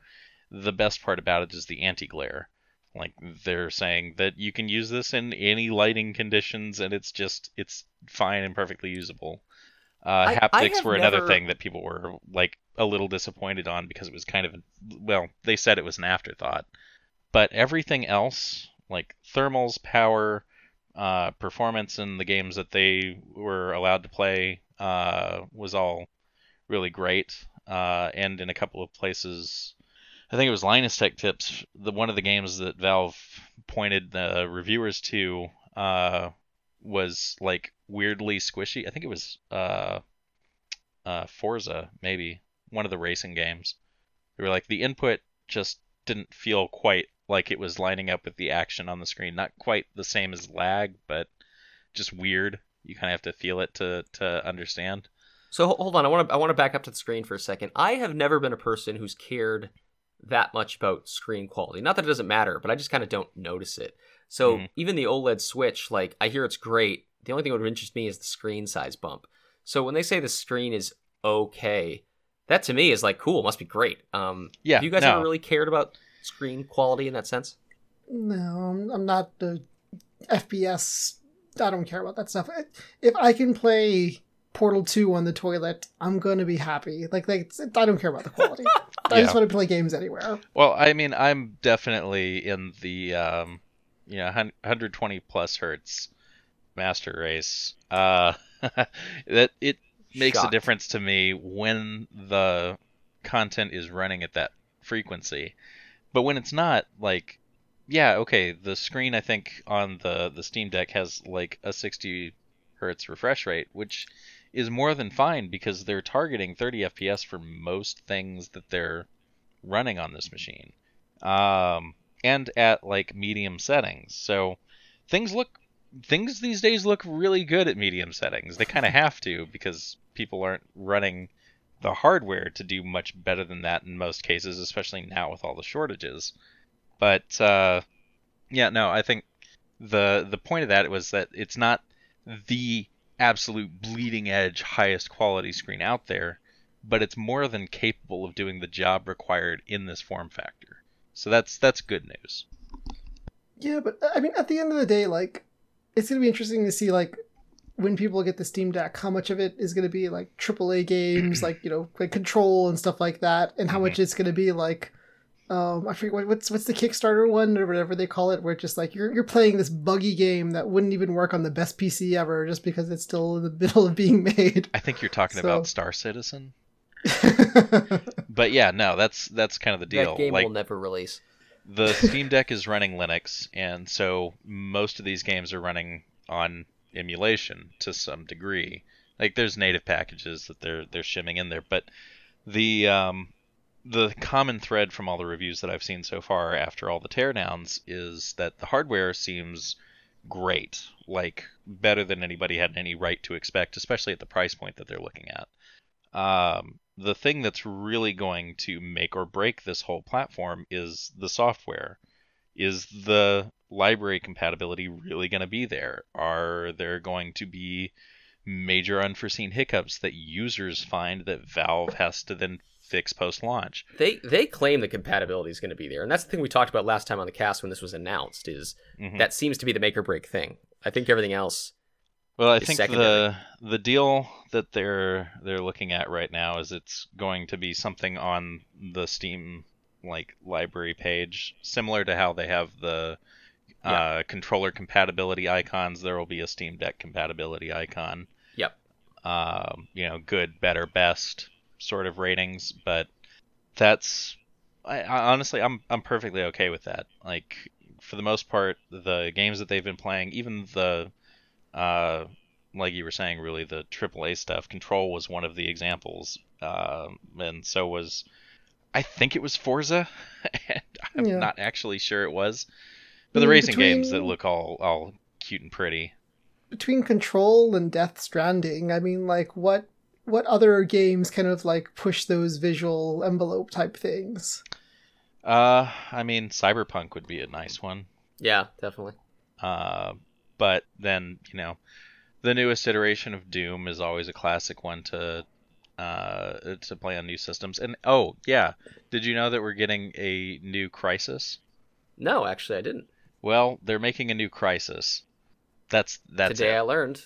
The best part about it is the anti-glare. Like, they're saying that you can use this in any lighting conditions, and it's just, it's fine and perfectly usable. Haptics were another thing that people were, like, a little disappointed on because it was kind of, well, they said it was an afterthought. But everything else, like thermals, power, performance in the games that they were allowed to play, was all really great. And in a couple of places, I think it was Linus Tech Tips, one of the games that Valve pointed the reviewers to, was, like, weirdly squishy. I think it was Forza, maybe, one of the racing games. They were like, the input just didn't feel quite like it was lining up with the action on the screen. Not quite the same as lag, but just weird. You kind of have to feel it to understand. So hold on, I want to back up to the screen for a second. I have never been a person who's cared that much about screen quality. Not that it doesn't matter, but I just kind of don't notice it. So even the OLED Switch, like, I hear it's great. The only thing that would interest me is the screen size bump. So when they say the screen is okay, that to me is like, cool, must be great. Have you guys ever really cared about screen quality in that sense? No, I'm not the FPS. I don't care about that stuff. If I can play Portal 2 on the toilet, I'm going to be happy. Like, I don't care about the quality. I just want to play games anywhere. Well, I mean, I'm definitely in the 120 plus hertz master race. That it makes a difference to me when the content is running at that frequency. But when it's not, like, yeah, okay, the screen, I think, on the Steam Deck has, like, a 60 hertz refresh rate, which is more than fine because they're targeting 30 FPS for most things that they're running on this machine. And at, like, medium settings. So things these days look really good at medium settings. They kind of have to, because people aren't running the hardware to do much better than that in most cases, especially now with all the shortages. But I think the point of that was that it's not the absolute bleeding edge highest quality screen out there, but it's more than capable of doing the job required in this form factor. So that's good news. Yeah, but I mean, at the end of the day, like, it's going to be interesting to see, like, when people get the Steam Deck, how much of it is going to be, like, AAA games, like, you know, like Control and stuff like that, and how much it's going to be, like, I forget, what's the Kickstarter one or whatever they call it, where it's just, like, you're playing this buggy game that wouldn't even work on the best PC ever just because it's still in the middle of being made. I think you're talking about Star Citizen. But yeah, no, that's kind of the deal. That game, like, will never release. The Steam Deck is running Linux, and so most of these games are running on emulation to some degree. Like, there's native packages that they're shimming in there, but the common thread from all the reviews that I've seen so far after all the teardowns is that the hardware seems great, like, better than anybody had any right to expect, especially at the price point that they're looking at. The thing that's really going to make or break this whole platform is the software. Is the library compatibility really going to be there? Are there going to be major unforeseen hiccups that users find that Valve has to then fix post-launch? They claim the compatibility is going to be there, and that's the thing we talked about last time on the cast when this was announced, is that seems to be the make or break thing. I think everything else... Well, I think the deal that they're looking at right now is it's going to be something on the Steam, like, library page, similar to how they have the controller compatibility icons. There will be a Steam Deck compatibility icon. Yep. Good, better, best sort of ratings, but that's honestly, I'm perfectly okay with that. Like, for the most part, the games that they've been playing, even the like you were saying, really the AAA stuff. Control was one of the examples, and so was, I think it was Forza, and I'm not actually sure it was, but the racing games that look all cute and pretty. Between Control and Death Stranding, I mean, like, what other games kind of like push those visual envelope type things? I mean, Cyberpunk would be a nice one. Yeah, definitely. But then, you know, the newest iteration of Doom is always a classic one to play on new systems. And oh yeah, did you know that we're getting a new Crysis? No, actually, I didn't. Well, they're making a new Crysis. That's today. It. I learned.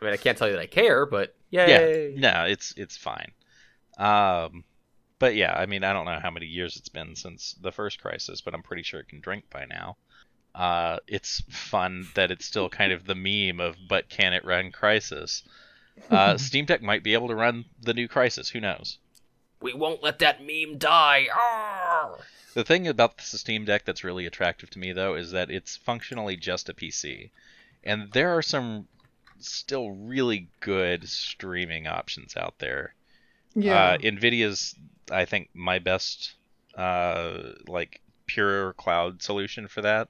I mean, I can't tell you that I care, but yay. Yeah, no, it's fine. But yeah, I mean, I don't know how many years it's been since the first Crysis, but I'm pretty sure it can drink by now. It's fun that it's still kind of the meme of, but can it run Crysis? Steam Deck might be able to run the new Crysis. Who knows? We won't let that meme die. Arr! The thing about the Steam Deck that's really attractive to me, though, is that it's functionally just a PC. And there are some still really good streaming options out there. Yeah. NVIDIA's, I think, my best, like, pure cloud solution for that.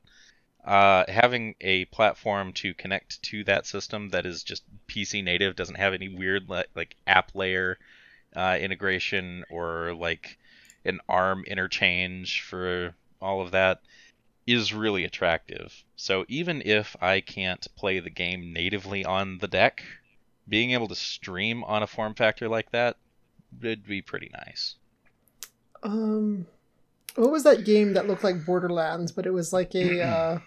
Having a platform to connect to that system that is just PC native, doesn't have any weird like app layer integration or like an ARM interchange for all of that, is really attractive. So even if I can't play the game natively on the deck, being able to stream on a form factor like that would be pretty nice. What was that game that looked like Borderlands, but it was like a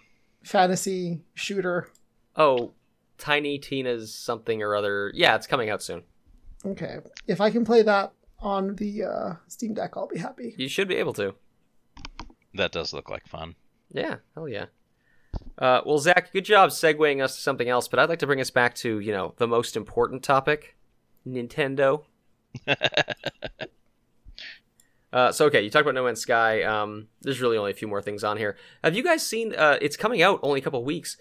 fantasy shooter? Oh, Tiny Tina's something or other. Yeah, it's coming out soon. Okay. If I can play that on the Steam Deck, I'll be happy. You should be able to. That does look like fun. Yeah, hell yeah. Well, Zach, good job segueing us to something else, but I'd like to bring us back to, you know, the most important topic, Nintendo. So, okay, you talked about No Man's Sky. There's really only a few more things on here. Have you guys seen, it's coming out only a couple weeks,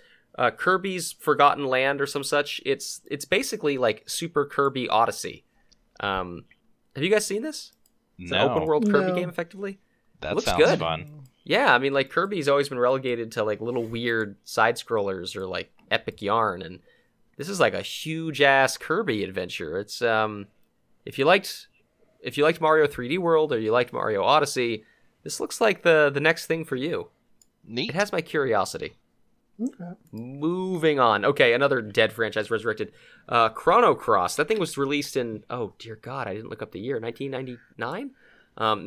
Kirby's Forgotten Land or some such? It's basically like Super Kirby Odyssey. Have you guys seen this? It's an open world Kirby game, effectively. That sounds good. Fun. Yeah, I mean, like, Kirby's always been relegated to like little weird side-scrollers or like epic yarn, and this is like a huge-ass Kirby adventure. It's, if you liked Mario 3D World or you liked Mario Odyssey, this looks like the next thing for you. Neat. It has my curiosity. Okay. Moving on. Okay, another dead franchise resurrected. Chrono Cross. That thing was released in, oh dear God, I didn't look up the year, 1999?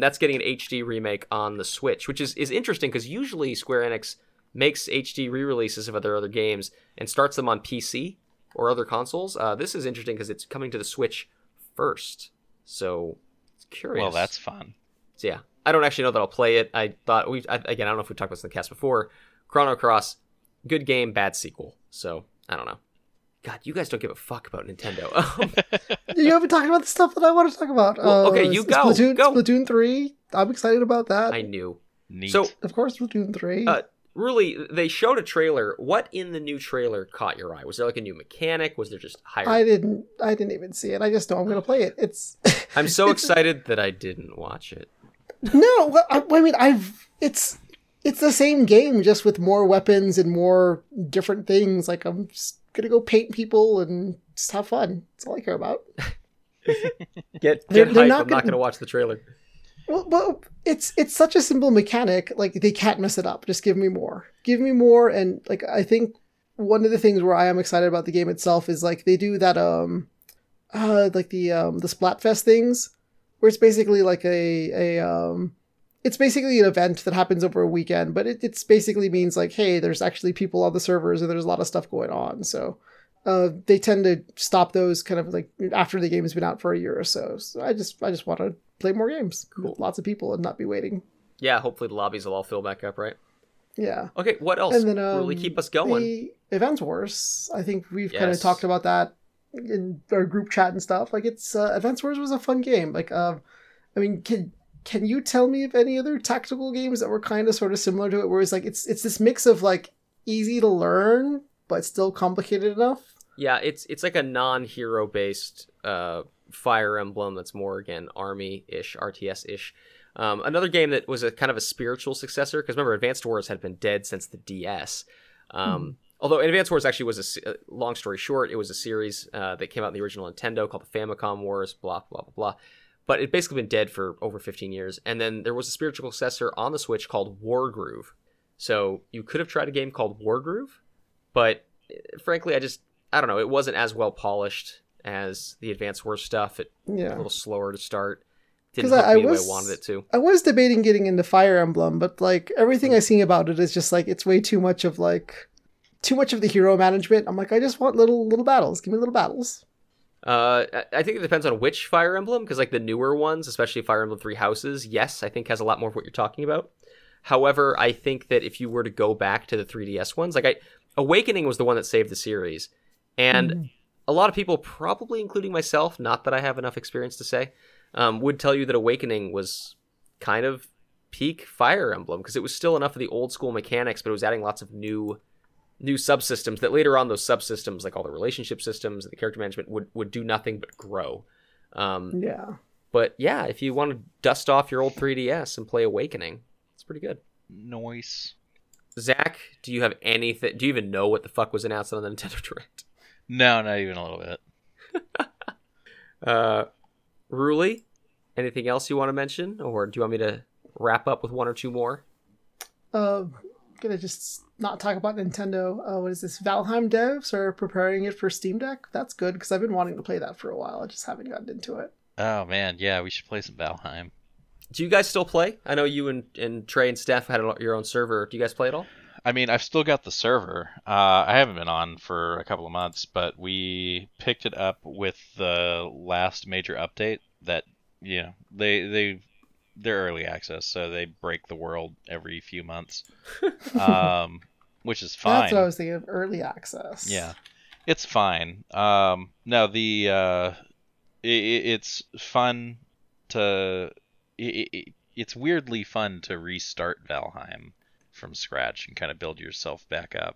That's getting an HD remake on the Switch, which is interesting because usually Square Enix makes HD re-releases of other games and starts them on PC or other consoles. This is interesting because it's coming to the Switch first. So, it's curious. Well, that's fun. So, yeah. I don't actually know that I'll play it. I thought, I don't know if we talked about this in the cast before. Chrono Cross, good game, bad sequel. So, I don't know. God, you guys don't give a fuck about Nintendo. You haven't talked about the stuff that I want to talk about. Well, okay, you go. Splatoon. Splatoon 3. I'm excited about that. I knew. Neat. So, of course, Splatoon 3. Really, they showed a trailer. What in the new trailer caught your eye? Was there like a new mechanic? Was there just higher? I didn't even see it. I just know I'm going to play it. It's. I'm so excited that I didn't watch it. No, I mean, it's the same game just with more weapons and more different things. Like, I'm just going to go paint people and just have fun. That's all I care about. Get hype. I'm not going to watch the trailer. Well, it's such a simple mechanic. Like, they can't mess it up. Just give me more. And, like, I think one of the things where I am excited about the game itself is, like, they do that, like the Splatfest things, where it's basically like it's basically an event that happens over a weekend, but it's basically means like, hey, there's actually people on the servers and there's a lot of stuff going on. So, they tend to stop those kind of like after the game has been out for a year or so. So I just want to play more games. Cool. Lots of people and not be waiting. Yeah. Hopefully the lobbies will all fill back up. Right. Yeah. Okay. What else? And then, really keep us going. The Advance Wars. I think we've kind of talked about that in our group chat and stuff. Like, it's Advance Wars was a fun game. Like, I mean, can you tell me of any other tactical games that were kind of sort of similar to it, where it's like it's this mix of like easy to learn but still complicated enough? Yeah, it's like a non-hero based Fire Emblem that's more again army-ish, RTS-ish. Another game that was a kind of a spiritual successor, because remember, Advanced Wars had been dead since the DS. Although Advance Wars actually was a long story short, it was a series that came out in the original Nintendo called the Famicom Wars, blah, blah, blah, blah. But it's basically been dead for over 15 years. And then there was a spiritual successor on the Switch called Wargroove. So you could have tried a game called Wargroove, but frankly, I don't know. It wasn't as well polished as the Advance Wars stuff. It was a little slower to start. Didn't hook me the way I wanted it to. I was debating getting into Fire Emblem, but like everything I see about it is just like it's way too much of the hero management. I'm like, I just want little battles. Give me little battles. I think it depends on which Fire Emblem, because like the newer ones, especially Fire Emblem Three Houses, yes, I think has a lot more of what you're talking about. However, I think that if you were to go back to the 3DS ones, like Awakening was the one that saved the series, and a lot of people, probably including myself, not that I have enough experience to say, would tell you that Awakening was kind of peak Fire Emblem, because it was still enough of the old school mechanics, but it was adding lots of new subsystems that later on, those subsystems, like all the relationship systems and the character management, would do nothing but grow. But yeah, if you want to dust off your old 3DS and play Awakening, it's pretty good. Nice. Zach, do you have anything? Do you even know what the fuck was announced on the Nintendo Direct? No, not even a little bit. Ruli, anything else you want to mention, or do you want me to wrap up with one or two more? I'm gonna just not talk about Nintendo. What is this? Valheim devs are preparing it for Steam Deck. That's good, because I've been wanting to play that for a while. I just haven't gotten into it. Oh man, yeah, we should play some Valheim. Do you guys still play? I know you and Trey and Steph had your own server. Do you guys play at all? I mean, I've still got the server. I haven't been on for a couple of months, but we picked it up with the last major update that, you know, they're early access, so they break the world every few months, which is fine. That's what I was thinking of, early access. Yeah, it's fine. No, it's fun to... It's weirdly fun to restart Valheim from scratch and kind of build yourself back up,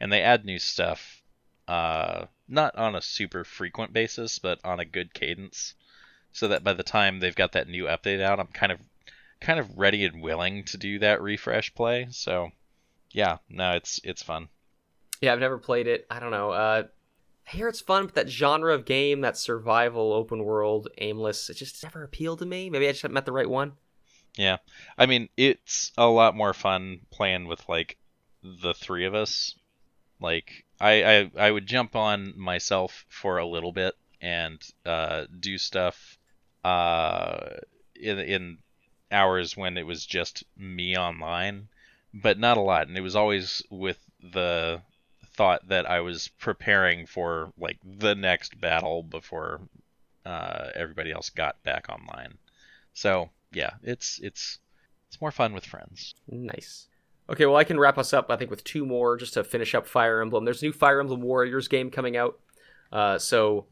and they add new stuff, not on a super frequent basis, but on a good cadence, so that by the time they've got that new update out, I'm kind of ready and willing to do that refresh play. So yeah, no, it's fun. Yeah, I've never played it. I don't know. I hear it's fun, but that genre of game, that survival, open world, aimless, it just never appealed to me. Maybe I just haven't met the right one. Yeah, I mean, it's a lot more fun playing with, like, the three of us. Like, I would jump on myself for a little bit and do stuff in hours when it was just me online, but not a lot. And it was always with the thought that I was preparing for, like, the next battle before everybody else got back online. So... yeah, it's more fun with friends. Nice. Okay, well, I can wrap us up, I think, with two more just to finish up Fire Emblem. There's a new Fire Emblem Warriors game coming out. So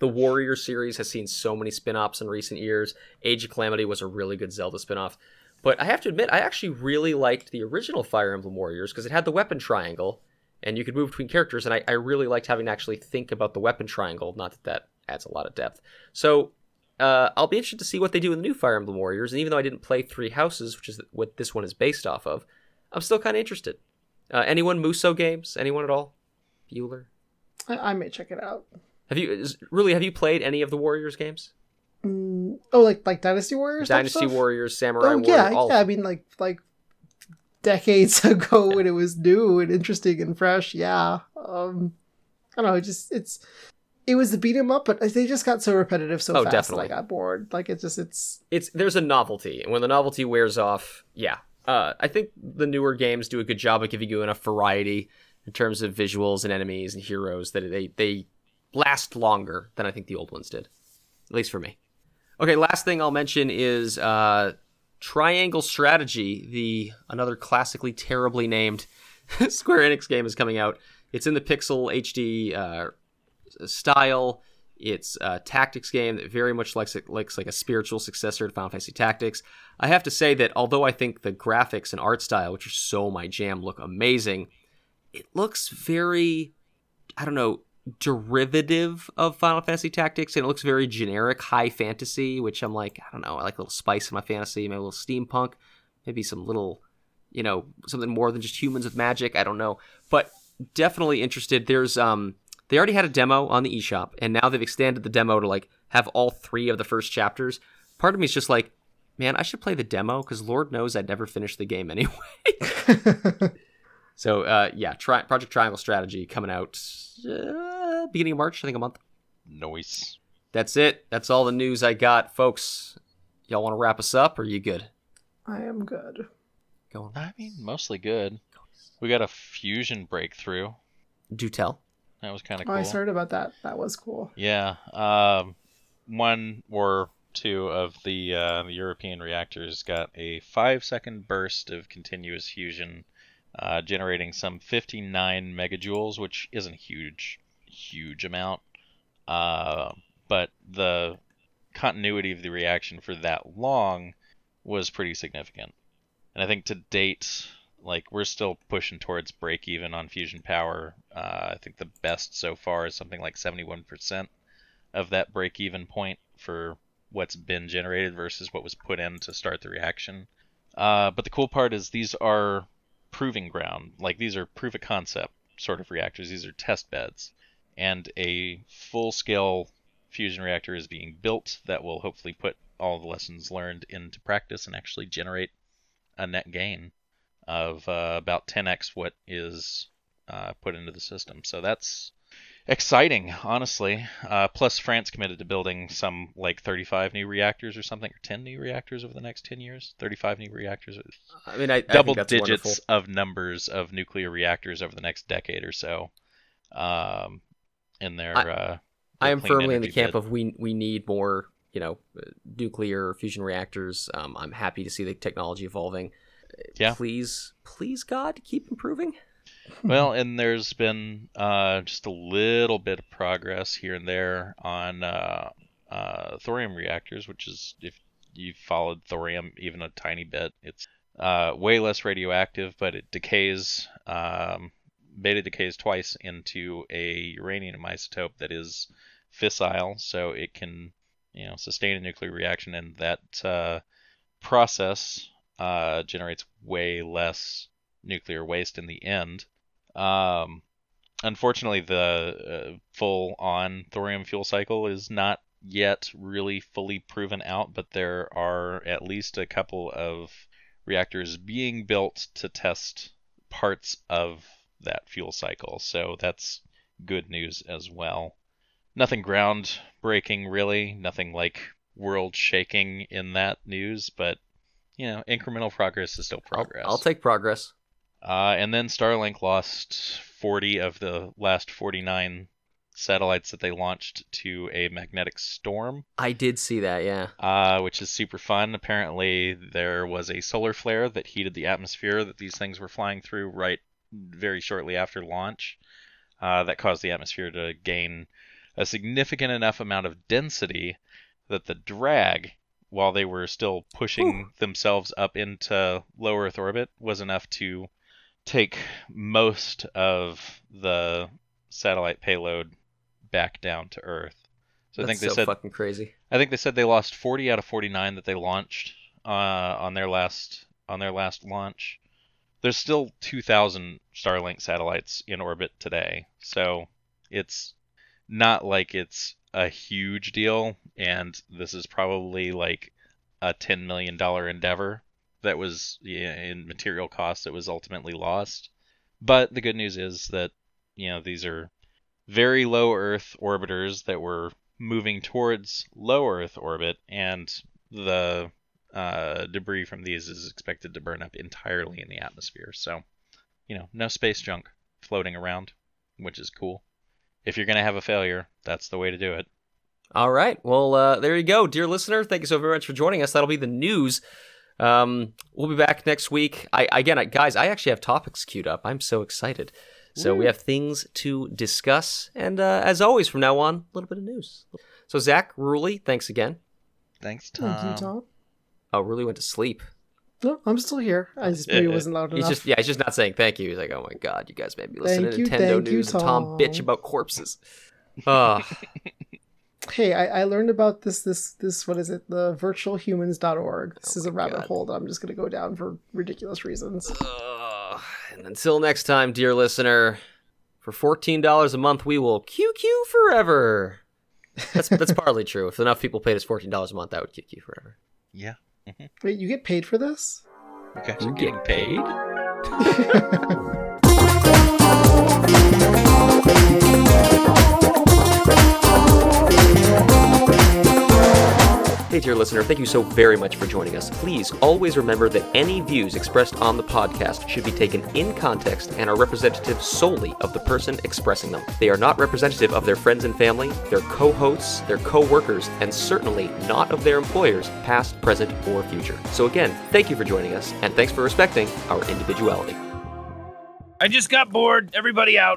the Warrior series has seen so many spin-offs in recent years. Age of Calamity was a really good Zelda spin-off. But I have to admit, I actually really liked the original Fire Emblem Warriors because it had the weapon triangle, and you could move between characters, and I really liked having to actually think about the weapon triangle, not that adds a lot of depth. So... I'll be interested to see what they do in the new Fire Emblem Warriors, and even though I didn't play Three Houses, which is what this one is based off of, I'm still kind of interested. Anyone Musou games? Anyone at all? Bueller? I may check it out. Have you played any of the Warriors games? Like Dynasty Warriors? Dynasty Warriors, Samurai Warriors. I mean, like decades ago when it was new and interesting and fresh. Yeah. I don't know. It was the beat 'em up, but they just got so repetitive so fast. Definitely. That I got bored. Like there's a novelty, and when the novelty wears off, yeah. I think the newer games do a good job of giving you enough variety in terms of visuals and enemies and heroes that they last longer than I think the old ones did, at least for me. Okay, last thing I'll mention is Triangle Strategy, another classically terribly named Square Enix game is coming out. It's in the Pixel HD style. It's a tactics game that very much looks like a spiritual successor to Final Fantasy Tactics. I have to say that although I think the graphics and art style, which are so my jam, look amazing, it looks very, I don't know, derivative of Final Fantasy Tactics, and it looks very generic high fantasy, which I'm like, I don't know, I like a little spice in my fantasy, maybe a little steampunk, maybe some little, you know, something more than just humans with magic, I don't know. But definitely interested. There's they already had a demo on the eShop, and now they've extended the demo to like have all three of the first chapters. Part of me is just like, man, I should play the demo, because Lord knows I'd never finish the game anyway. So yeah, Project Triangle Strategy coming out beginning of March, I think a month. Nice. That's it. That's all the news I got, folks. Y'all want to wrap us up, or are you good? I am good. Go on. I mean, mostly good. We got a fusion breakthrough. Do tell. That was kind of cool. I heard about that. That was cool. Yeah. One or two of the European reactors got a 5-second burst of continuous fusion, generating some 59 megajoules, which isn't a huge amount. But the continuity of the reaction for that long was pretty significant. And I think to date, like, we're still pushing towards break even on fusion power. I think the best so far is something like 71% of that break even point for what's been generated versus what was put in to start the reaction. But the cool part is these are proving ground. Like, these are proof of concept sort of reactors. These are test beds. And a full scale fusion reactor is being built that will hopefully put all the lessons learned into practice and actually generate a net gain of about 10x what is put into the system. So that's exciting, honestly. Plus, France committed to building some like 35 new reactors or something, or 10 new reactors over the next 10 years. 35 new reactors. I mean, double digits wonderful. Of numbers of nuclear reactors over the next decade or so. In their, I am firmly in the camp of we need more, you know, nuclear fusion reactors. I'm happy to see the technology evolving. Yeah. Please, God, keep improving. Well, and there's been just a little bit of progress here and there on thorium reactors, which is, if you've followed thorium even a tiny bit, it's way less radioactive, but it decays, beta decays twice into a uranium isotope that is fissile, so it can, you know, sustain a nuclear reaction, and that process generates way less nuclear waste in the end. Unfortunately, the full-on thorium fuel cycle is not yet really fully proven out, but there are at least a couple of reactors being built to test parts of that fuel cycle, so that's good news as well. Nothing groundbreaking, really. Nothing like world-shaking in that news, but you know, incremental progress is still progress. I'll take progress. And then Starlink lost 40 of the last 49 satellites that they launched to a magnetic storm. I did see that, yeah. Which is super fun. Apparently, there was a solar flare that heated the atmosphere that these things were flying through very shortly after launch. That caused the atmosphere to gain a significant enough amount of density that the drag, while they were still pushing themselves up into low Earth orbit, was enough to take most of the satellite payload back down to Earth. So that's, I think they said, fucking crazy. I think they said they lost 40 out of 49 that they launched on their last launch. There's still 2,000 Starlink satellites in orbit today, so it's not like it's a huge deal, and this is probably like a $10 million endeavor that was, yeah, in material costs that was ultimately lost. But the good news is that, you know, these are very low Earth orbiters that were moving towards low Earth orbit, and the debris from these is expected to burn up entirely in the atmosphere. So, you know, no space junk floating around, which is cool. If you're going to have a failure, that's the way to do it. All right. Well, there you go. Dear listener, thank you so very much for joining us. That'll be the news. We'll be back next week. Guys, I actually have topics queued up. I'm so excited. So we have things to discuss. And as always, from now on, a little bit of news. So Zach, Ruley, thanks again. Thanks, Tom. Thank you, Tom. Oh, Ruley went to sleep. No, I'm still here. I just maybe wasn't loud enough. He's just not saying thank you. He's like, oh my God, you guys made me listen to Nintendo news and Tom bitch about corpses. Hey, I learned about this what is it? The virtualhumans.org. This is a rabbit hole that I'm just going to go down for ridiculous reasons. And until next time, dear listener, for $14 a month, we will QQ forever. That's partly true. If enough people paid us $14 a month, that would QQ forever. Yeah. Wait, you get paid for this? You guys are getting paid? Hey, dear listener, thank you so very much for joining us. Please always remember that any views expressed on the podcast should be taken in context and are representative solely of the person expressing them. They are not representative of their friends and family, their co-hosts, their co-workers, and certainly not of their employers, past, present, or future. So again, thank you for joining us, and thanks for respecting our individuality. I just got bored. Everybody out.